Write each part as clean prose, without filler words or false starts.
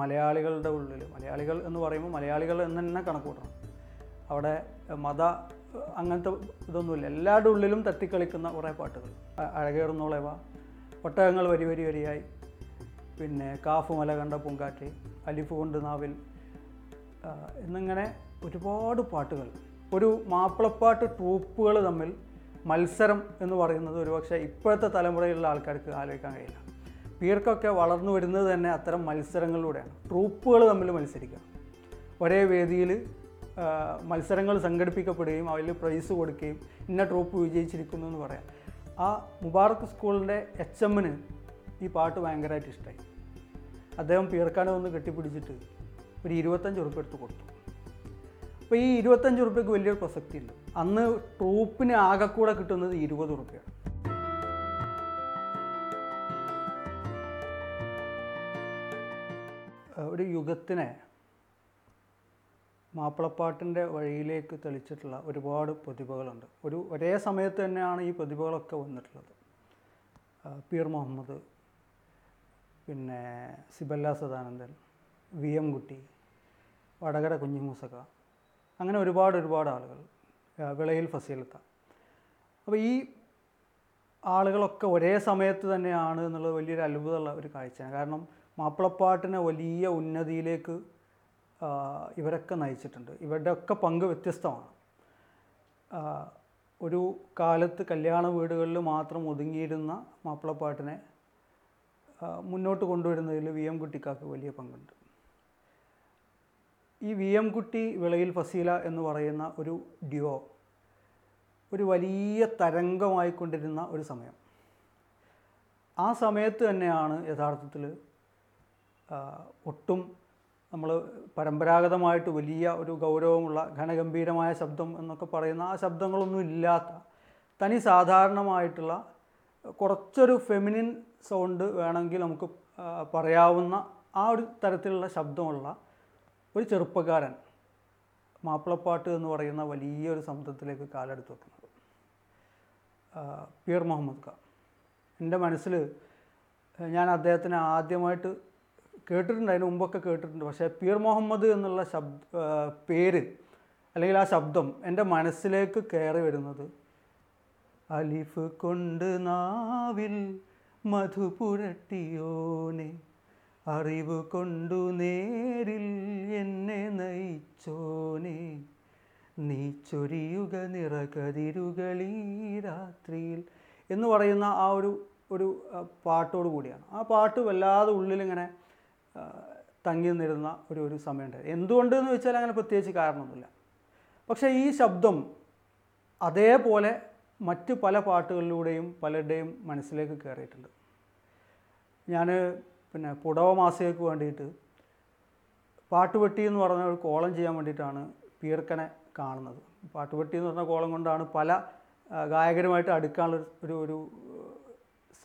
മലയാളികളുടെ ഉള്ളിൽ, മലയാളികൾ എന്ന് പറയുമ്പോൾ മലയാളികൾ എന്ന് തന്നെ കണക്ക് കൂട്ടണം. അവിടെ മത അങ്ങനത്തെ ഇതൊന്നുമില്ല, എല്ലാവരുടെ ഉള്ളിലും തത്തിക്കളിക്കുന്ന കുറേ പാട്ടുകൾ. അഴകേറുന്നോളേവ, ഒട്ടകങ്ങൾ വരി വരി വരിയായി, പിന്നെ കാഫ് മല കണ്ട പൂങ്കാറ്റ്, അലിഫ് കൊണ്ട് നാവിൽ എന്നിങ്ങനെ ഒരുപാട് പാട്ടുകൾ. ഒരു മാപ്പിളപ്പാട്ട് ട്രൂപ്പുകൾ തമ്മിൽ മത്സരം എന്ന് പറയുന്നത് ഒരുപക്ഷെ ഇപ്പോഴത്തെ തലമുറയിലുള്ള ആൾക്കാർക്ക് ആലോചിക്കാൻ കഴിയില്ല. പീർക്കൊക്കെ വളർന്നു വരുന്നത് തന്നെ അത്തരം മത്സരങ്ങളിലൂടെയാണ്. ട്രൂപ്പുകൾ തമ്മിൽ മത്സരിക്കുക, ഒരേ വേദിയിൽ മത്സരങ്ങൾ സംഘടിപ്പിക്കപ്പെടുകയും അതിൽ പ്രൈസ് കൊടുക്കുകയും ഇന്ന ട്രൂപ്പ് വിജയിച്ചിരിക്കുന്നു എന്ന് പറയാം. ആ മുബാറക്ക് സ്കൂളിൻ്റെ HM ഈ പാട്ട് ഭയങ്കരമായിട്ട് ഇഷ്ടമായി. അദ്ദേഹം പീർക്കാനെ ഒന്ന് കെട്ടിപ്പിടിച്ചിട്ട് ഒരു 25 രൂപ എടുത്ത് കൊടുത്തു. അപ്പോൾ ഈ 25 രൂപയ്ക്ക് വലിയൊരു പ്രസക്തി ഉണ്ട്. അന്ന് ട്രൂപ്പിന് ആകെക്കൂടെ കിട്ടുന്നത് 20 രൂപയാണ്. ഒരു യുഗത്തിനെ മാപ്പിളപ്പാട്ടിൻ്റെ വഴിയിലേക്ക് തെളിച്ചിട്ടുള്ള ഒരുപാട് പ്രതിഭകളുണ്ട്. ഒരേ സമയത്ത് തന്നെയാണ് ഈ പ്രതിഭകളൊക്കെ വന്നിട്ടുള്ളത്. പീർ മുഹമ്മദ്, പിന്നെ സിബല്ല സദാനന്ദൻ, VM കുട്ടി, വടകര കുഞ്ഞിമൂസക്ക, അങ്ങനെ ഒരുപാട് ആളുകൾ, വിളയിൽ ഫസീലത്ത. അപ്പോൾ ഈ ആളുകളൊക്കെ ഒരേ സമയത്ത് തന്നെയാണ് എന്നുള്ളത് വലിയൊരു അത്ഭുതമുള്ള ഒരു കാഴ്ചയാണ്. കാരണം മാപ്പിളപ്പാട്ടിനെ വലിയ ഉന്നതിയിലേക്ക് ഇവരൊക്കെ നയിച്ചിട്ടുണ്ട്. ഇവരുടെ ഒക്കെ പങ്ക് വ്യത്യസ്തമാണ്. ഒരു കാലത്ത് കല്യാണ വീടുകളിൽ മാത്രം ഒതുങ്ങിയിരുന്ന മാപ്പിളപ്പാട്ടിനെ മുന്നോട്ട് കൊണ്ടുവരുന്നതിൽ VM കുട്ടിക്കാർക്ക് വലിയ പങ്കുണ്ട്. ഈ VM കുട്ടി, വിളയിൽ ഫസീല എന്ന് പറയുന്ന ഒരു ഡ്യുവോ ഒരു വലിയ തരംഗമായിക്കൊണ്ടിരുന്ന ഒരു സമയം. ആ സമയത്ത് തന്നെയാണ് യഥാർത്ഥത്തിൽ ഒട്ടും നമ്മൾ പരമ്പരാഗതമായിട്ട് വലിയ ഒരു ഗൗരവമുള്ള ഘനഗംഭീരമായ ശബ്ദം എന്നൊക്കെ പറയുന്ന ആ ശബ്ദങ്ങളൊന്നും ഇല്ലാത്ത തനി സാധാരണമായിട്ടുള്ള കുറച്ചൊരു ഫെമിനിൻ സൗണ്ട് വേണമെങ്കിൽ നമുക്ക് പറയാവുന്ന ആ ഒരു തരത്തിലുള്ള ശബ്ദമുള്ള ഒരു ചെറുപ്പക്കാരൻ മാപ്പിളപ്പാട്ട് എന്ന് പറയുന്ന വലിയൊരു സമുദ്രത്തിലേക്ക് കാലെടുത്ത് വെക്കുന്നത് പീർ മുഹമ്മദ് ഖാൻ. എൻ്റെ മനസ്സിൽ ഞാൻ അദ്ദേഹത്തിനെ ആദ്യമായിട്ട് കേട്ടിട്ടുണ്ട്, അതിന് മുമ്പൊക്കെ കേട്ടിട്ടുണ്ട്. പക്ഷേ പീർ മുഹമ്മദ് എന്നുള്ള പേര് അല്ലെങ്കിൽ ആ ശബ്ദം എൻ്റെ മനസ്സിലേക്ക് കയറി വരുന്നത് അലിഫ് കൊണ്ട് നാവിൽ മധുപുരട്ടിയോനെ, അറിവ് കൊണ്ടു നേരിൽ എന്നെ നയിച്ചോനെ, നീ ചൊരിയുക നിറകതിരുകളീ രാത്രിയിൽ എന്ന് പറയുന്ന ആ ഒരു പാട്ടോടു കൂടിയാണ്. ആ പാട്ട് വല്ലാതെ ഉള്ളിലിങ്ങനെ തങ്ങി നിന്നിരുന്ന ഒരു സമയമുണ്ടായിരുന്നു. എന്തുകൊണ്ടെന്ന് വെച്ചാൽ അങ്ങനെ പ്രത്യേകിച്ച് കാരണമൊന്നുമില്ല. പക്ഷേ ഈ ശബ്ദം അതേപോലെ മറ്റ് പല പാട്ടുകളിലൂടെയും പലരുടെയും മനസ്സിലേക്ക് കയറിയിട്ടുണ്ട്. ഞാൻ പിന്നെ പുടവ മാസികയ്ക്ക് വേണ്ടിയിട്ട് പാട്ടുപെട്ടി എന്ന് പറഞ്ഞ ഒരു കോളം ചെയ്യാൻ വേണ്ടിയിട്ടാണ് പീർക്കനെ കാണുന്നത്. പാട്ടുപെട്ടി എന്ന് പറഞ്ഞ കോളം കൊണ്ടാണ് പല ഗായകരുമായിട്ട് അടുക്കാനുള്ള ഒരു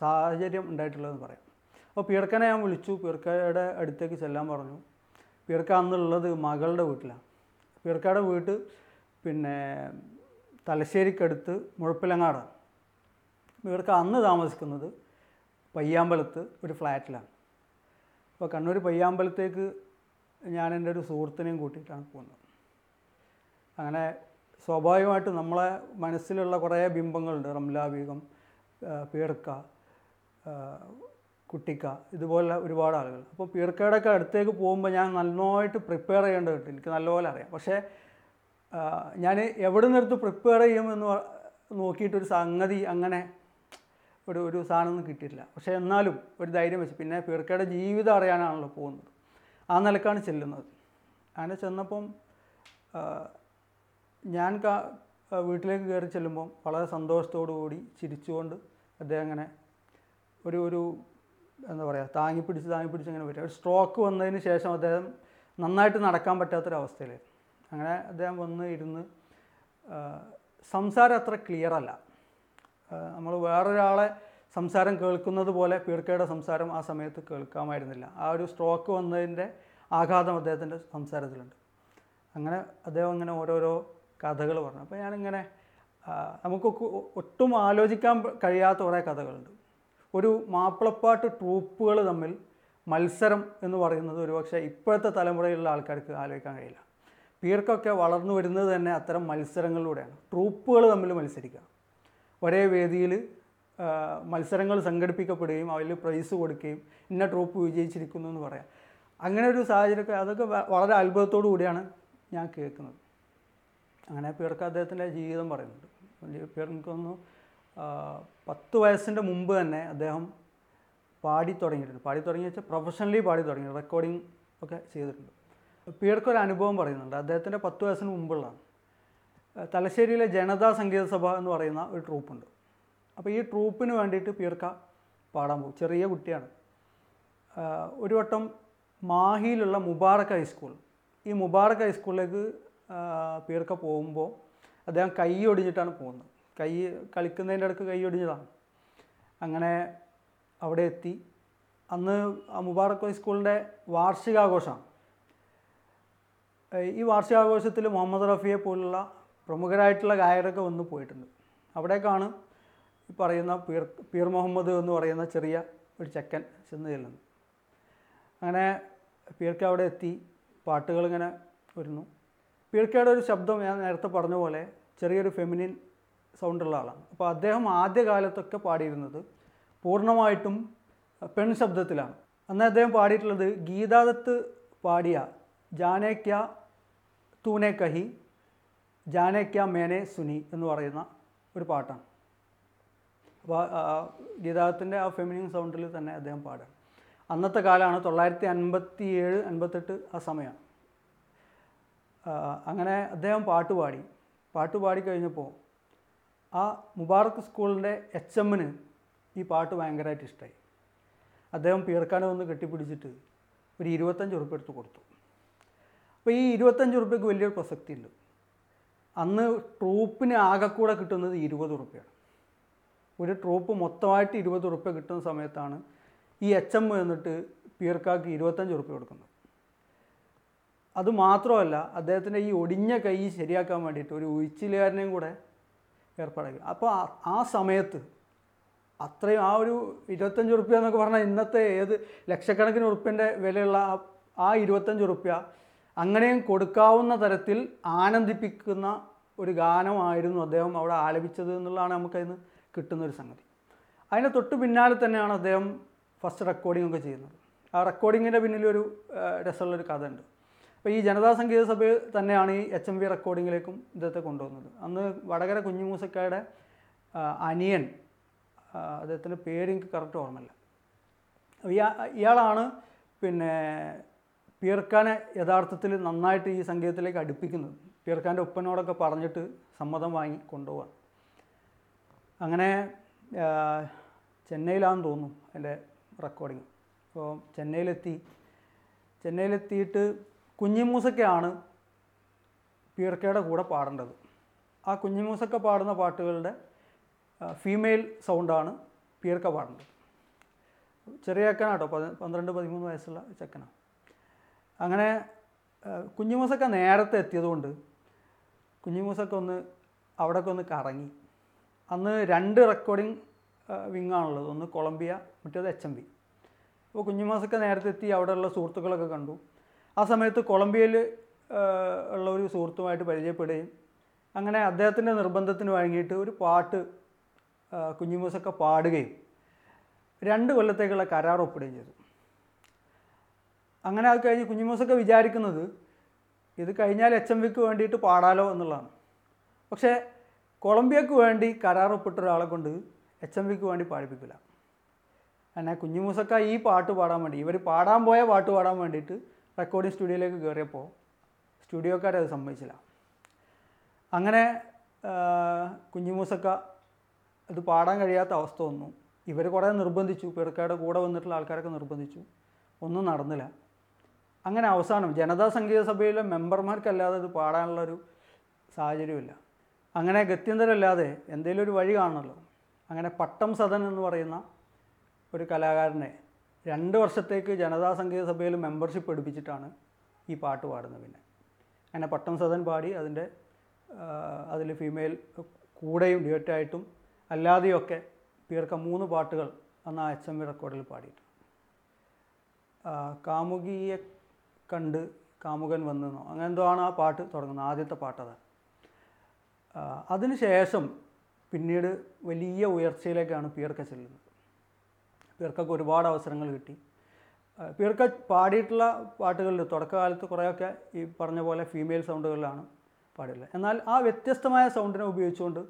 സാഹചര്യം ഉണ്ടായിട്ടുള്ളതെന്ന് പറയാം. അപ്പോൾ പീർക്കനെ ഞാൻ വിളിച്ചു, പീർക്കയുടെ അടുത്തേക്ക് ചെല്ലാൻ പറഞ്ഞു. പീർക്ക അന്നുള്ളത് മകളുടെ വീട്ടിലാണ്. പീർക്കയുടെ വീട്ട് പിന്നെ തലശ്ശേരിക്കടുത്ത് മുഴപ്പിലങ്ങാടാണ്. പീർക്ക അന്ന് താമസിക്കുന്നത് പയ്യാമ്പലത്ത് ഒരു ഫ്ലാറ്റിലാണ്. അപ്പോൾ കണ്ണൂർ പയ്യാമ്പലത്തേക്ക് ഞാൻ എൻ്റെ ഒരു സുഹൃത്തിനെയും കൂട്ടിയിട്ടാണ് പോകുന്നത്. അങ്ങനെ സ്വാഭാവികമായിട്ട് നമ്മളെ മനസ്സിലുള്ള കുറേ ബിംബങ്ങളുണ്ട്. റംലാ ബീഗം, പീർക്ക, കുട്ടിക്ക, ഇതുപോലുള്ള ഒരുപാട് ആളുകൾ. അപ്പോൾ പീർക്കയുടെ ഒക്കെ അടുത്തേക്ക് പോകുമ്പോൾ ഞാൻ നന്നായിട്ട് പ്രിപ്പയർ ചെയ്യേണ്ടതുണ്ട്, എനിക്ക് നല്ലപോലെ അറിയാം. പക്ഷേ ഞാൻ എവിടെ നിന്നെടുത്ത് പ്രിപ്പയർ ചെയ്യുമെന്ന് നോക്കിയിട്ടൊരു സംഗതി അങ്ങനെ ഒരു സാധനമൊന്നും കിട്ടിയിട്ടില്ല. പക്ഷേ എന്നാലും ഒരു ധൈര്യം വെച്ച് പിന്നെ പീർക്കയുടെ ജീവിതം അറിയാനാണല്ലോ പോകുന്നത്, ആ നിലക്കാണ് ചെല്ലുന്നത്. അങ്ങനെ ചെന്നപ്പം ഞാൻ വീട്ടിലേക്ക് കയറി ചെല്ലുമ്പം വളരെ സന്തോഷത്തോടു കൂടി ചിരിച്ചുകൊണ്ട് അദ്ദേഹം അങ്ങനെ ഒരു എന്താ പറയുക താങ്ങി പിടിച്ച് അങ്ങനെ പറ്റും. ഒരു സ്ട്രോക്ക് വന്നതിന് ശേഷം അദ്ദേഹം നന്നായിട്ട് നടക്കാൻ പറ്റാത്തൊരവസ്ഥയിലായിരുന്നു. അങ്ങനെ അദ്ദേഹം വന്ന് ഇരുന്ന് സംസാരം അത്ര ക്ലിയർ അല്ല. നമ്മൾ വേറൊരാളെ സംസാരം കേൾക്കുന്നത് പോലെ പീർക്കയുടെ സംസാരം ആ സമയത്ത് കേൾക്കാമായിരുന്നില്ല. ആ ഒരു സ്ട്രോക്ക് വന്നതിൻ്റെ ആഘാതം അദ്ദേഹത്തിൻ്റെ സംസാരത്തിലുണ്ട്. അങ്ങനെ അദ്ദേഹം അങ്ങനെ ഓരോരോ കഥകൾ പറഞ്ഞു. അപ്പോൾ ഞാനിങ്ങനെ നമുക്കൊക്കെ ഒട്ടും ആലോചിക്കാൻ കഴിയാത്ത കുറേ കഥകളുണ്ട്. ഒരു മാപ്പിളപ്പാട്ട് ട്രൂപ്പുകൾ തമ്മിൽ മത്സരം എന്ന് പറയുന്നത് ഒരുപക്ഷെ ഇപ്പോഴത്തെ തലമുറയിലുള്ള ആൾക്കാർക്ക് ആലോചിക്കാൻ കഴിയില്ല. പീർക്കൊക്കെ വളർന്നു വരുന്നത് തന്നെ അത്തരം മത്സരങ്ങളിലൂടെയാണ്. ട്രൂപ്പുകൾ തമ്മിൽ മത്സരിക്കുക, ഒരേ വേദിയിൽ മത്സരങ്ങൾ സംഘടിപ്പിക്കപ്പെടുകയും അതിൽ പ്രൈസ് കൊടുക്കുകയും ഇന്ന ട്രൂപ്പ് വിജയിച്ചിരിക്കുന്നു എന്ന് പറയാം. അങ്ങനെ ഒരു സാഹചര്യമൊക്കെ അതൊക്കെ വളരെ അത്ഭുതത്തോടു കൂടിയാണ് ഞാൻ കേൾക്കുന്നത്. അങ്ങനെ പീർക്ക് അദ്ദേഹത്തിൻ്റെ ജീവിതം പറയുന്നുണ്ട്. പീർക്ക് ഒന്ന് 10 വയസ്സിൻ്റെ മുമ്പ് തന്നെ അദ്ദേഹം പാടി തുടങ്ങിയെന്ന് വെച്ചാൽ പ്രൊഫഷണലി പാടി തുടങ്ങി, റെക്കോർഡിങ് ഒക്കെ ചെയ്തിട്ടുണ്ട്. പീർക്കൊരു അനുഭവം പറയുന്നുണ്ട്. അദ്ദേഹത്തിൻ്റെ 10 വയസ്സിന് മുമ്പുള്ളതാണ്. തലശ്ശേരിയിലെ ജനതാ സംഗീത സഭ എന്ന് പറയുന്ന ഒരു ട്രൂപ്പുണ്ട്. അപ്പോൾ ഈ ട്രൂപ്പിന് വേണ്ടിയിട്ട് പീർക്ക പാടാൻ പോകും. ചെറിയ കുട്ടിയാണ്. ഒരു വട്ടം മാഹിയിലുള്ള മുബാറക് ഹൈസ്കൂൾ, ഈ മുബാറക് ഹൈസ്കൂളിലേക്ക് പീർക്ക പോകുമ്പോൾ അദ്ദേഹം കൈ ഒടിഞ്ഞിട്ടാണ് പോകുന്നത്. കൈ കളിക്കുന്നതിൻ്റെ അടുത്ത് കൈ ഒടിഞ്ഞതാണ്. അങ്ങനെ അവിടെ എത്തി. അന്ന് മുബാറക് ഹൈസ്കൂളിൻ്റെ വാർഷികാഘോഷമാണ്. ഈ വാർഷികാഘോഷത്തിൽ മുഹമ്മദ് റഫിയെ പോലുള്ള പ്രമുഖരായിട്ടുള്ള ഗായകരൊക്കെ വന്ന് പോയിട്ടുണ്ട്. അവിടേക്കാണ് ഈ പറയുന്ന പീർ മുഹമ്മദ് എന്ന് പറയുന്ന ചെറിയ ഒരു ചെക്കൻ ചെന്ന് ചെല്ലുന്നത്. അങ്ങനെ പീർക്ക് അവിടെ എത്തി, പാട്ടുകളിങ്ങനെ വരുന്നു. പീർക്കയുടെ ഒരു ശബ്ദം ഞാൻ നേരത്തെ പറഞ്ഞ പോലെ ചെറിയൊരു ഫെമിനിൻ സൗണ്ടുള്ള ആളാണ്. അപ്പോൾ അദ്ദേഹം ആദ്യകാലത്തൊക്കെ പാടിയിരുന്നത് പൂർണ്ണമായിട്ടും പെൺ ശബ്ദത്തിലാണ്. അന്ന് അദ്ദേഹം പാടിയിട്ടുള്ളത് ഗീതാദത്ത് പാടിയ ജാനേ ക്യാ തൂനെ കഹി ജാനേ ക്യാ മേനെ സുനി എന്ന് പറയുന്ന ഒരു പാട്ടാണ്. അപ്പോൾ ഗീതാദത്തിൻ്റെ ആ ഫെമിനിൻ സൗണ്ടിൽ തന്നെ അദ്ദേഹം പാടാണ്. അന്നത്തെ കാലമാണ്, 1957-58 ആ സമയമാണ്. അങ്ങനെ അദ്ദേഹം പാട്ട് പാടി കഴിഞ്ഞപ്പോൾ ആ മുബാറക് സ്കൂളിൻ്റെ HM ഈ പാട്ട് ഭയങ്കരമായിട്ട് ഇഷ്ടമായി. അദ്ദേഹം പീർക്കാനെ ഒന്ന് കെട്ടിപ്പിടിച്ചിട്ട് ഒരു 25 ഉറുപ്പ്യ എടുത്ത് കൊടുത്തു. അപ്പോൾ ഈ 25 ഉറുപ്പ്യക്ക് വലിയൊരു പ്രസക്തിയുണ്ട്. അന്ന് ട്രൂപ്പിന് ആകെക്കൂടെ കിട്ടുന്നത് 20 ഉറുപ്പ്യാണ്. ഒരു ട്രൂപ്പ് മൊത്തമായിട്ട് 20 ഉറുപ്പ്യ കിട്ടുന്ന സമയത്താണ് ഈ HM എന്നിട്ട് പീർക്കാക്ക് 25 ഉറുപ്പ്യ കൊടുക്കുന്നത്. അതുമാത്രമല്ല, അദ്ദേഹത്തിൻ്റെ ഈ ഒടിഞ്ഞ കൈ ശരിയാക്കാൻ വേണ്ടിയിട്ട് ഒരു ഉഴിച്ചിലുകാരനെയും കൂടെ ഏർപ്പാടാക്കി. അപ്പോൾ ആ സമയത്ത് അത്രയും ആ ഒരു 25 ഉറുപ്പ്യ എന്നൊക്കെ പറഞ്ഞാൽ ഇന്നത്തെ ഏത് ലക്ഷക്കണക്കിന് ഉറുപ്പ്യൻ്റെ വിലയുള്ള ആ 25 ഉറുപ്പ്യ അങ്ങനെയും കൊടുക്കാവുന്ന തരത്തിൽ ആനന്ദിപ്പിക്കുന്ന ഒരു ഗാനമായിരുന്നു അദ്ദേഹം അവിടെ ആലപിച്ചത് എന്നുള്ളതാണ് നമുക്കതിന് കിട്ടുന്നൊരു സംഗതി. അതിൻ്റെ തൊട്ട് പിന്നാലെ തന്നെയാണ് അദ്ദേഹം ഫസ്റ്റ് റെക്കോർഡിംഗ് ഒക്കെ ചെയ്യുന്നത്. ആ റെക്കോർഡിങ്ങിൻ്റെ പിന്നിലൊരു രസമുള്ളൊരു കഥ ഉണ്ട്. അപ്പോൾ ഈ ജനതാ സംഗീത സഭയിൽ തന്നെയാണ് ഈ HMV റെക്കോർഡിങ്ങിലേക്കും ഇദ്ദേഹത്തെ കൊണ്ടുവന്നത്. അന്ന് വടകര കുഞ്ഞുമൂസക്കായുടെ അനിയൻ, അദ്ദേഹത്തിൻ്റെ പേര് എനിക്ക് കറക്റ്റ് ഓർമ്മയില്ല, ഇയാളാണ് പിന്നെ പീർക്കാനെ യഥാർത്ഥത്തിൽ നന്നായിട്ട് ഈ സംഗീതത്തിലേക്ക് അടുപ്പിക്കുന്നത്. പീർക്കാൻ്റെ ഉപ്പനോടൊക്കെ പറഞ്ഞിട്ട് സമ്മതം വാങ്ങി കൊണ്ടുപോകാൻ. അങ്ങനെ ചെന്നൈയിലാണെന്ന് തോന്നും എൻ്റെ റെക്കോർഡിങ്. അപ്പോൾ ചെന്നൈയിലെത്തിയിട്ട് കുഞ്ഞിമൂസക്കയാണ് പീർക്കയുടെ കൂടെ പാടേണ്ടത്. ആ കുഞ്ഞിമൂസക്ക പാടുന്ന പാട്ടുകളുടെ ഫീമെയിൽ സൗണ്ടാണ് പീർക്ക പാടുന്നത്. ചെറിയ ചെക്കനാട്ടോ, 12-13 വയസ്സുള്ള ചെക്കനാണ്. അങ്ങനെ കുഞ്ഞിമൂസക്ക നേരത്തെ എത്തിയതുകൊണ്ട് കുഞ്ഞിമൂസക്ക ഒന്ന് അവിടെയൊക്കെ ഒന്ന് കറങ്ങി. അന്ന് 2 റെക്കോർഡിങ് വിങ്ങാണുള്ളത്, ഒന്ന് കൊളംബിയ, മറ്റേത് HMV. അപ്പോൾ കുഞ്ഞിമൂസക്ക നേരത്തെ എത്തി അവിടെയുള്ള സുഹൃത്തുക്കളൊക്കെ കണ്ടു. ആ സമയത്ത് കൊളംബിയയിൽ ഉള്ള ഒരു സുഹൃത്തുമായിട്ട് പരിചയപ്പെടുകയും അങ്ങനെ അദ്ദേഹത്തിൻ്റെ നിർബന്ധത്തിന് വഴങ്ങിയിട്ട് ഒരു പാട്ട് കുഞ്ഞിമൂസക്ക പാടുകയും 2 കൊല്ലത്തേക്കുള്ള കരാർ ഒപ്പിടുകയും ചെയ്തു. അങ്ങനെ അത് കഴിഞ്ഞ് കുഞ്ഞിമൂസക്ക വിചാരിക്കുന്നത് ഇത് കഴിഞ്ഞാൽ HMVക്ക് വേണ്ടിയിട്ട് പാടാലോ എന്നുള്ളതാണ്. പക്ഷേ കൊളംബിയക്ക് വേണ്ടി കരാർ ഒപ്പിട്ട ഒരാളെ കൊണ്ട് HMVക്ക് വേണ്ടി പാടിപ്പിക്കില്ല. എന്നാൽ കുഞ്ഞിമൂസക്ക ഈ പാട്ട് പാടാൻ വേണ്ടി, ഇവർ പാടാൻ പോയ പാട്ട് പാടാൻ വേണ്ടിയിട്ട് റെക്കോർഡിംഗ് സ്റ്റുഡിയോയിലേക്ക് കയറിയപ്പോൾ സ്റ്റുഡിയോക്കാരത് സമ്മതിച്ചില്ല. അങ്ങനെ കുഞ്ഞിമൂസക്ക ഇത് പാടാൻ കഴിയാത്ത അവസ്ഥ വന്നു. ഇവർ കുറേ നിർബന്ധിച്ചു, പീർക്കയുടെ കൂടെ വന്നിട്ടുള്ള ആൾക്കാരൊക്കെ നിർബന്ധിച്ചു, ഒന്നും നടന്നില്ല. അങ്ങനെ അവസാനം ജനതാ സംഗീത സഭയിലെ മെമ്പർമാർക്കല്ലാതെ ഇത് പാടാനുള്ളൊരു സാഹചര്യമില്ല. അങ്ങനെ ഗത്യന്തരമില്ലാതെ എന്തെങ്കിലും ഒരു വഴി കാണണമല്ലോ. അങ്ങനെ പട്ടം സദൻ എന്ന് പറയുന്ന ഒരു കലാകാരനെ 2 വർഷത്തേക്ക് ജനതാ സംഗീത സഭയിൽ മെമ്പർഷിപ്പ് എടുപ്പിച്ചിട്ടാണ് ഈ പാട്ട് പാടുന്നത്. പിന്നെ അങ്ങനെ പട്ടം സദൻ പാടി അതിൽ ഫീമെയിൽ കൂടെയും ഡ്യൂറ്റായിട്ടും അല്ലാതെയൊക്കെ പീർക്ക 3 പാട്ടുകൾ അന്ന് ആ HMV റെക്കോർഡിൽ പാടിയിട്ടുണ്ട്. കാമുകിയെ കണ്ട് കാമുകൻ വന്നെന്നോ അങ്ങനെ എന്തോ ആണ് ആ പാട്ട് തുടങ്ങുന്നത്. ആദ്യത്തെ പാട്ടതാണ്. അതിനുശേഷം പിന്നീട് വലിയ ഉയർച്ചയിലേക്കാണ് പിയർക്ക ചെല്ലുന്നത്. പിയർക്കൊക്കെ ഒരുപാട് അവസരങ്ങൾ കിട്ടി. പിയർക്ക പാടിയിട്ടുള്ള പാട്ടുകളിൽ തുടക്കകാലത്ത് കുറേയൊക്കെ ഈ പറഞ്ഞ പോലെ ഫീമെയിൽ സൗണ്ടുകളിലാണ് പാടിയിട്ടുള്ളത്. എന്നാൽ ആ വ്യത്യസ്തമായ സൗണ്ടിനെ ഉപയോഗിച്ചുകൊണ്ട്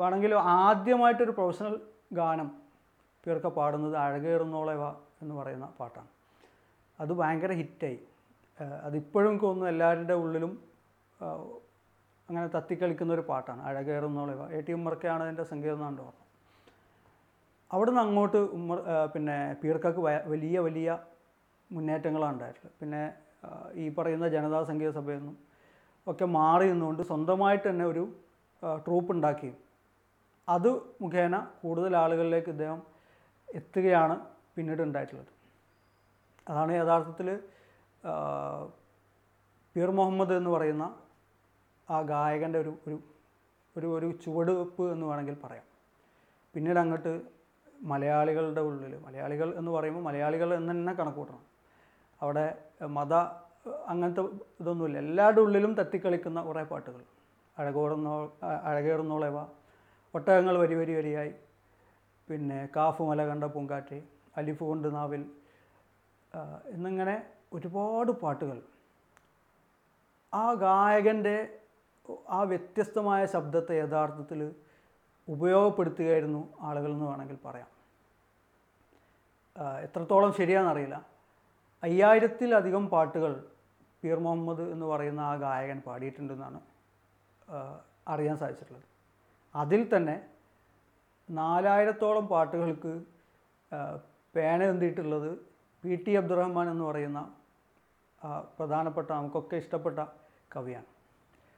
വേണമെങ്കിൽ ആദ്യമായിട്ടൊരു പ്രൊഫഷണൽ ഗാനം പിയർക്ക പാടുന്നത് അഴകേറുന്നോളെ വാ എന്ന് പറയുന്ന പാട്ടാണ്. അത് ഭയങ്കര ഹിറ്റായി. അതിപ്പോഴും എനിക്ക് തോന്നുന്നു എല്ലാവരുടെ ഉള്ളിലും അങ്ങനെ തത്തിക്കളിക്കുന്നൊരു പാട്ടാണ് അഴകേറുന്നോളെ വാ. AT ഉമ്മറക്കയാണ് അതിൻ്റെ സംഗീതം എന്നാണ് തോന്നുന്നത്. അവിടെ നിന്ന് അങ്ങോട്ട് പിന്നെ പിയർക്കക്ക് വലിയ വലിയ മുന്നേറ്റങ്ങളാണ് ഉണ്ടായിട്ടുള്ളത്. പിന്നെ ഈ പറയുന്ന ജനതാ സംഗീത സഭയിൽ നിന്നും ഒക്കെ മാറി നിന്നുകൊണ്ട് സ്വന്തമായിട്ട് തന്നെ ഒരു ട്രൂപ്പ് ഉണ്ടാക്കിയും അത് മുഖേന കൂടുതൽ ആളുകളിലേക്ക് ഇദ്ദേഹം എത്തുകയാണ് പിന്നീട് ഉണ്ടായിട്ടുള്ളത്. അതാണ് യഥാർത്ഥത്തിൽ പീർ മുഹമ്മദ് എന്ന് പറയുന്ന ആ ഗായകൻ്റെ ഒരു ഒരു ഒരു ചുവടുവെപ്പ് എന്ന് വേണമെങ്കിൽ പറയാം. പിന്നീട് അങ്ങോട്ട് മലയാളികളുടെ ഉള്ളിൽ, മലയാളികൾ എന്ന് പറയുമ്പോൾ മലയാളികൾ എന്ന് തന്നെ കണക്ക് കൂട്ടണം. അവിടെ മത അങ്ങനത്തെ ഇതൊന്നുമില്ല, എല്ലാവരുടെ ഉള്ളിലും തത്തിക്കളിക്കുന്ന കുറേ പാട്ടുകൾ. അഴകേറുന്നോളെ വാ, ഒട്ടകങ്ങൾ വരി വരി വരിയായി, പിന്നെ കാഫ് മല കണ്ട പൂങ്കാറ്റ്, അലിഫ് കൊണ്ട് നാവിൽ എന്നിങ്ങനെ ഒരുപാട് പാട്ടുകൾ. ആ ഗായകൻ്റെ ആ വ്യത്യസ്തമായ ശബ്ദത്തെ യഥാർത്ഥത്തിൽ ഉപയോഗപ്പെടുത്തുകയായിരുന്നു ആളുകൾ എന്ന് വേണമെങ്കിൽ പറയാം. എത്രത്തോളം ശരിയാണെന്നറിയില്ല. 5000-ലധികം പാട്ടുകൾ പീർ മുഹമ്മദ് എന്ന് പറയുന്ന ആ ഗായകൻ പാടിയിട്ടുണ്ടെന്നാണ് അറിയാൻ സാധിച്ചിട്ടുള്ളത്. അതിൽ തന്നെ 4000-ഓളം പാട്ടുകൾക്ക് പേന എന്തിയിട്ടുള്ളത് PT അബ്ദുറഹ്മാൻ എന്ന് പറയുന്ന പ്രധാനപ്പെട്ട നമുക്കൊക്കെ ഇഷ്ടപ്പെട്ട കവിയാണ്.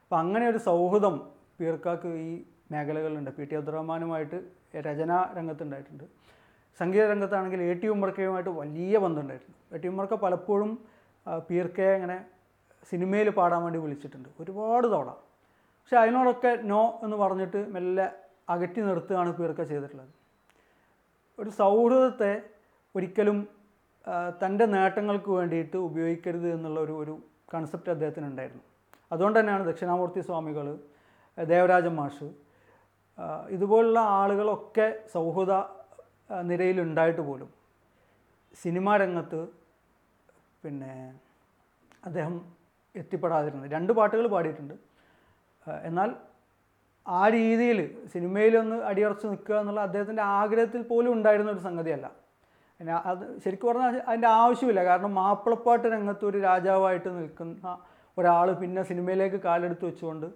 അപ്പം അങ്ങനെ ഒരു സൗഹൃദം പീർക്കാക്ക് ഈ മേഖലകളുണ്ട്. PT അബ്ദുറഹ്മാനുമായിട്ട് രചനാ രംഗത്തുണ്ടായിട്ടുണ്ട്. സംഗീത രംഗത്താണെങ്കിൽ AT ഉമ്മർക്കയുമായിട്ട് വലിയ ബന്ധമുണ്ടായിട്ടുണ്ട്. AT ഉമ്മർക്ക പലപ്പോഴും പീർക്കയെ അങ്ങനെ സിനിമയിൽ പാടാൻ വേണ്ടി വിളിച്ചിട്ടുണ്ട് ഒരുപാട് തവണ. പക്ഷേ അതിനോടൊക്കെ നോ എന്ന് പറഞ്ഞിട്ട് മെല്ലെ അകറ്റി നിർത്തുകയാണ് പീർക്ക ചെയ്തിട്ടുള്ളത്. ഒരു സൗഹൃദത്തെ ഒരിക്കലും തൻ്റെ നേട്ടങ്ങൾക്ക് വേണ്ടിയിട്ട് ഉപയോഗിക്കരുത് എന്നുള്ള ഒരു കൺസെപ്റ്റ് അദ്ദേഹത്തിന് ഉണ്ടായിരുന്നു. അതുകൊണ്ട് തന്നെയാണ് ദക്ഷിണാമൂർത്തി സ്വാമികൾ, ദേവരാജ മാഷ്, ഇതുപോലുള്ള ആളുകളൊക്കെ സൗഹൃദ നിരയിലുണ്ടായിട്ട് പോലും സിനിമാ രംഗത്ത് പിന്നെ അദ്ദേഹം എത്തിപ്പെടാതിരുന്നത്. 2 പാട്ടുകൾ പാടിയിട്ടുണ്ട്. എന്നാൽ ആ രീതിയിൽ സിനിമയിലൊന്ന് അടിയുറച്ച് നിൽക്കുക എന്നുള്ള അദ്ദേഹത്തിൻ്റെ ആഗ്രഹത്തിൽ പോലും ഉണ്ടായിരുന്ന ഒരു സംഗതിയല്ല. പിന്നെ അത് ശരിക്കും പറഞ്ഞാൽ അതിൻ്റെ ആവശ്യമില്ല. കാരണം മാപ്പിളപ്പാട്ട് രംഗത്ത് ഒരു രാജാവായിട്ട് നിൽക്കുന്ന ഒരാൾ പിന്നെ സിനിമയിലേക്ക് കാലെടുത്ത് വെച്ചുകൊണ്ട്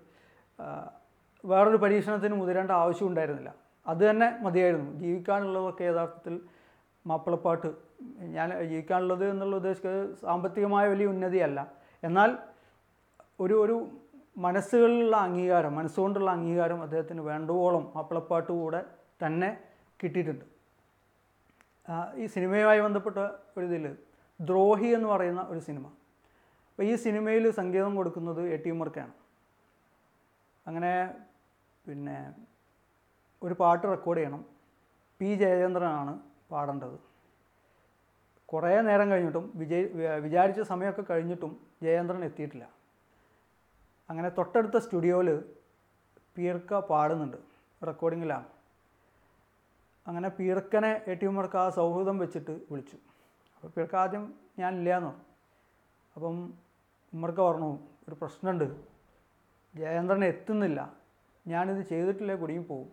വേറൊരു പരീക്ഷണത്തിന് മുതിരേണ്ട ആവശ്യം ഉണ്ടായിരുന്നില്ല. അത് തന്നെ മതിയായിരുന്നു. ജീവിക്കാനുള്ളതൊക്കെ യഥാർത്ഥത്തിൽ മാപ്പിളപ്പാട്ട്, ഞാൻ ജീവിക്കാനുള്ളത് എന്നുള്ള ഉദ്ദേശിക്കുന്നത് സാമ്പത്തികമായ വലിയ ഉന്നതിയല്ല, എന്നാൽ ഒരു ഒരു മനസ്സുകളിലുള്ള അംഗീകാരം, മനസ്സുകൊണ്ടുള്ള അംഗീകാരം അദ്ദേഹത്തിന് വേണ്ടുവോളം മാപ്പിളപ്പാട്ട് കൂടെ തന്നെ കിട്ടിയിട്ടുണ്ട്. ഈ സിനിമയുമായി ബന്ധപ്പെട്ട ഒരിതിൽ ദ്രോഹി എന്ന് പറയുന്ന ഒരു സിനിമ, അപ്പോൾ ഈ സിനിമയിൽ സംഗീതം കൊടുക്കുന്നത് AT ഉമ്മർക്കയാണ്. അങ്ങനെ പിന്നെ ഒരു പാട്ട് റെക്കോർഡ് ചെയ്യണം. P ജയചന്ദ്രനാണ് പാടേണ്ടത്. കുറേ നേരം കഴിഞ്ഞിട്ടും വിചാരിച്ച സമയമൊക്കെ കഴിഞ്ഞിട്ടും ജയചന്ദ്രൻ എത്തിയിട്ടില്ല. അങ്ങനെ തൊട്ടടുത്ത സ്റ്റുഡിയോയിൽ പീർക്ക പാടുന്നുണ്ട്, റെക്കോർഡിങ്ങിലാണ്. അങ്ങനെ പീർക്കനെ AT ഉമ്മർക്ക് ആ സൗഹൃദം വെച്ചിട്ട് വിളിച്ചു. അപ്പോൾ പീർക്ക ആദ്യം ഞാനില്ല എന്ന് പറഞ്ഞു. അപ്പം ഉമ്മർക്ക് പറഞ്ഞു ഒരു പ്രശ്നമുണ്ട്, ജയചന്ദ്രൻ എത്തുന്നില്ല, ഞാനിത് ചെയ്തിട്ടില്ലേ കുടുങ്ങി പോകും,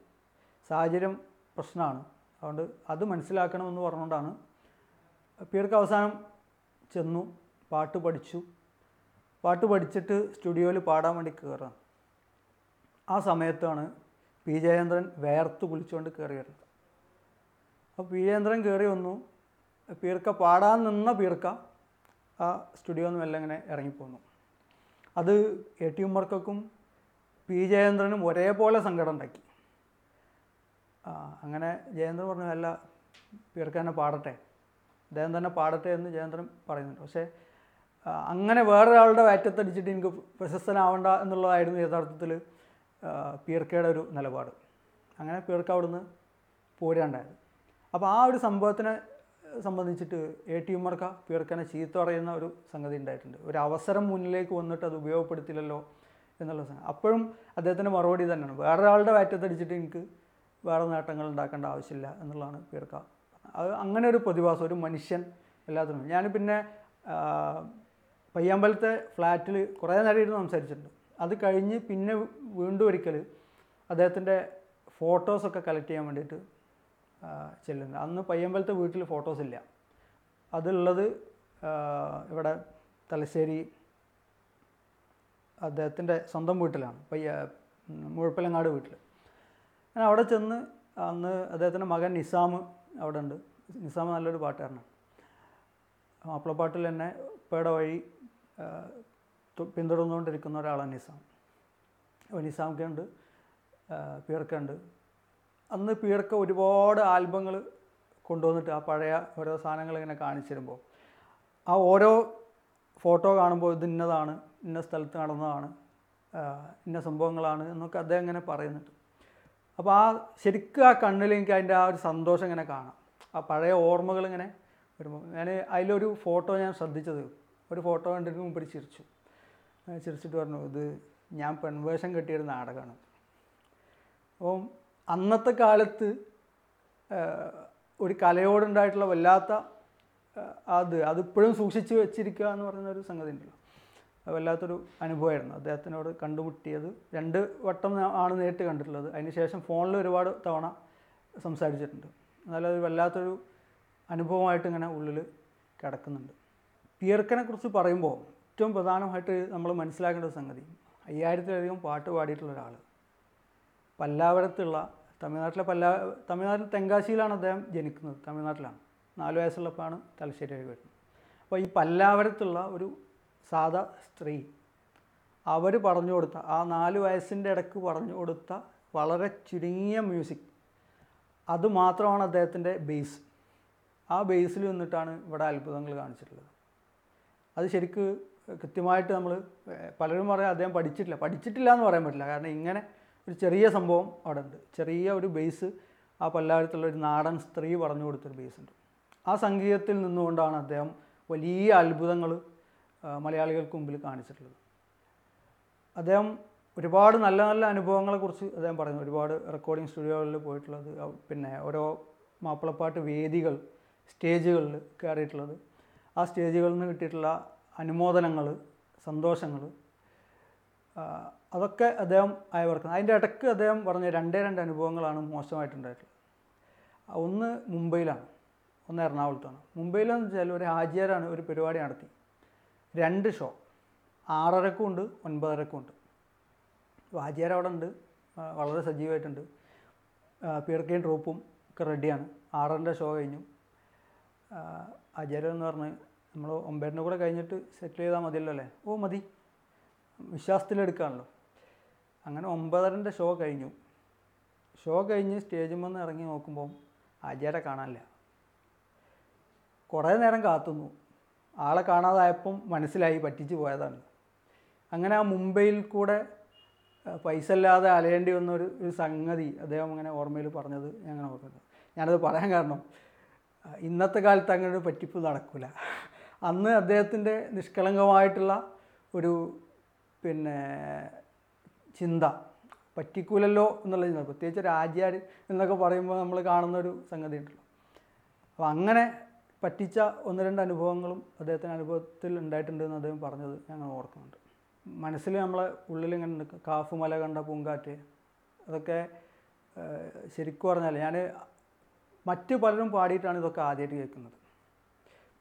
സാഹചര്യം പ്രശ്നമാണ്, അതുകൊണ്ട് അത് മനസ്സിലാക്കണമെന്ന് പറഞ്ഞുകൊണ്ടാണ് പീർക്ക് അവസാനം ചെന്നു, പാട്ട് പഠിച്ചു. പാട്ട് പഠിച്ചിട്ട് സ്റ്റുഡിയോയിൽ പാടാൻ വേണ്ടി കയറാം. ആ സമയത്താണ് P ജയചന്ദ്രൻ വേർത്ത് കുളിച്ചുകൊണ്ട് കയറി വരുന്നത്. അപ്പോൾ P ജയചന്ദ്രൻ കയറി വന്നു. പീർക്ക പാടാൻ നിന്ന പീർക്ക ആ സ്റ്റുഡിയോയിൽ നിന്ന് എല്ലാം ഇങ്ങനെ ഇറങ്ങിപ്പോന്നു. അത് AT ഉമ്മർക്കും P ജയചന്ദ്രനും ഒരേപോലെ സങ്കടം ഉണ്ടാക്കി. അങ്ങനെ ജയചന്ദ്രൻ പറഞ്ഞു അല്ല പീർക്ക തന്നെ പാടട്ടെ, അദ്ദേഹം തന്നെ പാടട്ടെ എന്ന് ജയചന്ദ്രൻ പറയുന്നുണ്ട്. പക്ഷേ അങ്ങനെ വേറൊരാളുടെ വാറ്റത്തടിച്ചിട്ട് എനിക്ക് പ്രശസ്തനാവണ്ട എന്നുള്ളതായിരുന്നു യഥാർത്ഥത്തിൽ പീർക്കയുടെ ഒരു നിലപാട്. അങ്ങനെ പീർക്ക അവിടുന്ന് പോരാണ്ടായത്. അപ്പോൾ ആ ഒരു സംഭവത്തിനെ സംബന്ധിച്ചിട്ട് എ ടി ഉമ്മർക്ക പീർക്കനെ ചീത്ത പറയുന്ന ഒരു സംഗതി ഉണ്ടായിട്ടുണ്ട്. ഒരു അവസരം മുന്നിലേക്ക് വന്നിട്ട് അത് ഉപയോഗപ്പെടുത്തില്ലല്ലോ എന്നുള്ള സാധനം. അപ്പോഴും അദ്ദേഹത്തിൻ്റെ മറുപടി തന്നെയാണ്, വേറൊരാളുടെ വാറ്റത്തടിച്ചിട്ട് എനിക്ക് വേറെ നേട്ടങ്ങൾ ഉണ്ടാക്കേണ്ട ആവശ്യമില്ല എന്നുള്ളതാണ് പീർക്ക. അത് അങ്ങനെ ഒരു പ്രതിഭാസം ഒരു മനുഷ്യൻ എല്ലാത്തിനും. ഞാൻ പിന്നെ പയ്യാമ്പലത്തെ ഫ്ലാറ്റിൽ കുറേ നേരം ഇരുന്ന് സംസാരിച്ചിട്ടുണ്ട്. അത് കഴിഞ്ഞ് പിന്നെ വീണ്ടും ഒരിക്കൽ അദ്ദേഹത്തിൻ്റെ ഫോട്ടോസൊക്കെ കളക്ട് ചെയ്യാൻ വേണ്ടിയിട്ട് ചെല്ലുന്നുണ്ട്. അന്ന് പയ്യമ്പലത്തെ വീട്ടിൽ ഫോട്ടോസില്ല, അതുള്ളത് ഇവിടെ തലശ്ശേരി അദ്ദേഹത്തിൻ്റെ സ്വന്തം വീട്ടിലാണ്, മുഴപ്പിലങ്ങാട് വീട്ടിൽ. ഞാൻ അവിടെ ചെന്ന് അന്ന് അദ്ദേഹത്തിൻ്റെ മകൻ നിസാം അവിടെ ഉണ്ട്. നിസാം നല്ലൊരു പാട്ടുകാരനാണ്. മാപ്പിളപ്പാട്ടിൽ തന്നെ പേട വഴി പിന്തുടർന്നുകൊണ്ടിരിക്കുന്ന ഒരാളാണ് നിസാം. അപ്പോൾ നിസാംക്കുണ്ട്, പീർക്കുണ്ട്. അന്ന് പീർക്ക ഒരുപാട് ആൽബങ്ങൾ കൊണ്ടുവന്നിട്ട് ആ പഴയ ഓരോ സാധനങ്ങൾ ഇങ്ങനെ കാണിച്ചു തരുമ്പോൾ ആ ഓരോ ഫോട്ടോ കാണുമ്പോൾ ഇത് ഇന്നതാണ്, ഇന്ന സ്ഥലത്ത് നടന്നതാണ്, ഇന്ന സംഭവങ്ങളാണ് എന്നൊക്കെ അദ്ദേഹം ഇങ്ങനെ പറയുന്നുണ്ട്. അപ്പോൾ ആ ശരിക്കും ആ കണ്ണിൽ എനിക്ക് അതിൻ്റെ ആ ഒരു സന്തോഷം ഇങ്ങനെ കാണാം, ആ പഴയ ഓർമ്മകൾ ഇങ്ങനെ വരുമ്പോൾ. ഞാൻ അതിലൊരു ഫോട്ടോ ഞാൻ ശ്രദ്ധിച്ചത്, ഒരു ഫോട്ടോ കണ്ടിട്ട് മുമ്പ് ചിരിച്ചു. ചിരിച്ചിട്ട് പറഞ്ഞു, ഇത് ഞാൻ പെൺവേഷം കെട്ടിയൊരു നാടകമാണ്. അപ്പം അന്നത്തെ കാലത്ത് ഒരു കലയോടുണ്ടായിട്ടുള്ള വല്ലാത്ത അതിപ്പോഴും സൂക്ഷിച്ച് വെച്ചിരിക്കുക എന്ന് പറയുന്നൊരു സംഗതി ഉണ്ടല്ലോ, അത് വല്ലാത്തൊരു അനുഭവമായിരുന്നു. അദ്ദേഹത്തിനോട് കണ്ടുമുട്ടിയത് 2 വട്ടം ആണ് നേരിട്ട് കണ്ടിട്ടുള്ളത്. അതിനുശേഷം ഫോണിൽ ഒരുപാട് തവണ സംസാരിച്ചിട്ടുണ്ട്. എന്നാലും അത് വല്ലാത്തൊരു അനുഭവമായിട്ട് ഇങ്ങനെ ഉള്ളിൽ കിടക്കുന്നുണ്ട്. പീർക്കനെ കുറിച്ച് പറയുമ്പോൾ ഏറ്റവും പ്രധാനമായിട്ട് നമ്മൾ മനസ്സിലാക്കേണ്ട സംഗതി, 5000-ലധികം പാട്ട് പാടിയിട്ടുള്ള ഒരാൾ. പല്ലാവരത്തുള്ള തമിഴ്നാട്ടിൽ തെങ്കാശിയിലാണ് അദ്ദേഹം ജനിക്കുന്നത്, തമിഴ്നാട്ടിലാണ്. 4 വയസ്സുള്ളപ്പോഴാണ് തലശ്ശേരി വഴി വരുന്നത്. അപ്പോൾ ഈ പല്ലാവരത്തുള്ള ഒരു സാധാ സ്ത്രീ അവർ പറഞ്ഞു കൊടുത്ത ആ 4 വയസ്സിൻ്റെ ഇടയ്ക്ക് പറഞ്ഞു കൊടുത്ത വളരെ ചുരുങ്ങിയ മ്യൂസിക്, അതുമാത്രമാണ് അദ്ദേഹത്തിൻ്റെ ബേസ്. ആ ബേസിൽ നിന്നിട്ടാണ് ഇവിടെ അത്ഭുതങ്ങൾ കാണിച്ചിട്ടുള്ളത്. അത് ശരിക്ക് കൃത്യമായിട്ട് നമ്മൾ പലരും പറയാം അദ്ദേഹം പഠിച്ചിട്ടില്ല എന്ന് പറയാൻ പറ്റില്ല. കാരണം ഇങ്ങനെ ഒരു ചെറിയ സംഭവം അവിടെ ഉണ്ട്, ചെറിയ ഒരു ബേസ് ആ പല്ലാവരത്തുള്ള ഒരു നാടൻ സ്ത്രീ പറഞ്ഞു കൊടുത്തൊരു ബേസുണ്ട്. ആ സംഗീതത്തിൽ നിന്നുകൊണ്ടാണ് അദ്ദേഹം വലിയ അത്ഭുതങ്ങൾ മലയാളികൾക്ക് മുമ്പിൽ കാണിച്ചിട്ടുള്ളത്. അദ്ദേഹം ഒരുപാട് നല്ല നല്ല അനുഭവങ്ങളെക്കുറിച്ച് അദ്ദേഹം പറയുന്നു. ഒരുപാട് റെക്കോർഡിംഗ് സ്റ്റുഡിയോകളിൽ പോയിട്ടുള്ളത്, പിന്നെ ഓരോ മാപ്പിളപ്പാട്ട് വേദികൾ സ്റ്റേജുകളിൽ കയറിയിട്ടുള്ളത്, ആ സ്റ്റേജുകളിൽ നിന്ന് കിട്ടിയിട്ടുള്ള അനുമോദനങ്ങൾ, സന്തോഷങ്ങൾ, അതൊക്കെ അദ്ദേഹം അയവർക്കുന്നത്. അതിൻ്റെ ഇടയ്ക്ക് അദ്ദേഹം പറഞ്ഞ 2 അനുഭവങ്ങളാണ് മോശമായിട്ടുണ്ടായിട്ടുള്ളത്. ഒന്ന് മുംബൈയിലാണ്, ഒന്ന് എറണാകുളത്താണ്. മുംബൈയിലെന്ന് വെച്ചാൽ ഒരു ഹാജിയാരാണ് ഒരു പരിപാടി നടത്തി. 2 ഷോ, 6:30-ക്കും ഉണ്ട്, 9:30-ക്കും ഉണ്ട്. ഹാജിയാർ അവിടെ ഉണ്ട്, വളരെ സജീവമായിട്ടുണ്ട്. പീർക്കയും ട്രൂപ്പും ഒക്കെ റെഡിയാണ്. 6:00-ൻ്റെ ഷോ കഴിഞ്ഞു. ഹാജിയാരെന്ന് പറഞ്ഞ് നമ്മൾ 9:00-ൻ്റെ കൂടെ കഴിഞ്ഞിട്ട് സെറ്റിൽ ചെയ്താൽ മതിയല്ലോ അല്ലേ? ഓ മതി, വിശ്വാസത്തിലെടുക്കാണല്ലോ. അങ്ങനെ 9:30-ൻ്റെ ഷോ കഴിഞ്ഞു. ഷോ കഴിഞ്ഞ് സ്റ്റേജിൽ വന്ന് ഇറങ്ങി നോക്കുമ്പോൾ ആചാരെ കാണാനില്ല. കുറേ നേരം കാത്തുന്നു. ആളെ കാണാതായപ്പം മനസ്സിലായി പറ്റിച്ച് പോയതാണ്. അങ്ങനെ ആ മുംബൈയിൽ കൂടെ പൈസ ഇല്ലാതെ അലയേണ്ടി വന്ന ഒരു സംഗതി അദ്ദേഹം അങ്ങനെ ഓർമ്മയിൽ പറഞ്ഞത് ഞാൻ ഓർക്കുന്നത്. ഞാനത് പറയാൻ കാരണം ഇന്നത്തെ കാലത്ത് അങ്ങനെ ഒരു പറ്റിപ്പ് നടക്കില്ല. അന്ന് അദ്ദേഹത്തിൻ്റെ നിഷ്കളങ്കമായിട്ടുള്ള ഒരു പിന്നെ ചിന്ത, പറ്റിക്കൂലല്ലോ എന്നുള്ള ചിന്ത, പ്രത്യേകിച്ച് രാജ്യാർ എന്നൊക്കെ പറയുമ്പോൾ നമ്മൾ കാണുന്നൊരു സംഗതി ഉണ്ടല്ലോ. അപ്പോൾ അങ്ങനെ പറ്റിച്ച 1-2 അനുഭവങ്ങളും അദ്ദേഹത്തിൻ്റെ അനുഭവത്തിൽ ഉണ്ടായിട്ടുണ്ട് എന്ന് അദ്ദേഹം പറഞ്ഞത് ഞങ്ങൾ ഓർക്കുന്നുണ്ട്. മനസ്സിൽ നമ്മളെ ഉള്ളിലിങ്ങനെ നിൽക്കുക. കാഫുമല കണ്ട പൂങ്കാറ്റ്, അതൊക്കെ ശരിക്കും പറഞ്ഞാൽ ഞാൻ മറ്റ് പലരും പാടിയിട്ടാണ് ഇതൊക്കെ ആദ്യമായിട്ട് കേൾക്കുന്നത്.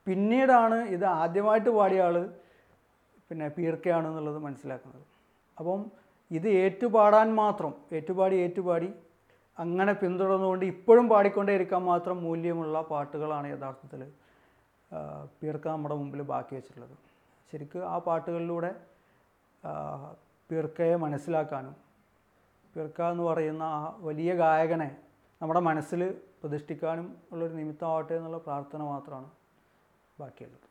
പിന്നീടാണ് ഇത് ആദ്യമായിട്ട് പാടിയ ആൾ പിന്നെ പീർക്കയാണെന്നുള്ളത് മനസ്സിലാക്കുന്നത്. അപ്പം ഇത് ഏറ്റുപാടാൻ മാത്രം, ഏറ്റുപാടി അങ്ങനെ പിന്തുടർന്നുകൊണ്ട് ഇപ്പോഴും പാടിക്കൊണ്ടേയിരിക്കാൻ മാത്രം മൂല്യമുള്ള പാട്ടുകളാണ് യഥാർത്ഥത്തിൽ പീർക്ക നമ്മുടെ മുമ്പിൽ ബാക്കി വെച്ചിട്ടുള്ളത്. ശരിക്കും ആ പാട്ടുകളിലൂടെ പീർക്കയെ മനസ്സിലാക്കാനും പീർക്ക എന്ന് പറയുന്ന ആ വലിയ ഗായകനെ നമ്മുടെ മനസ്സിൽ പ്രതിഷ്ഠിക്കാനും ഉള്ളൊരു നിമിത്തമാവട്ടെ എന്നുള്ള പ്രാർത്ഥന മാത്രമാണ് ബാക്കിയുള്ളത്.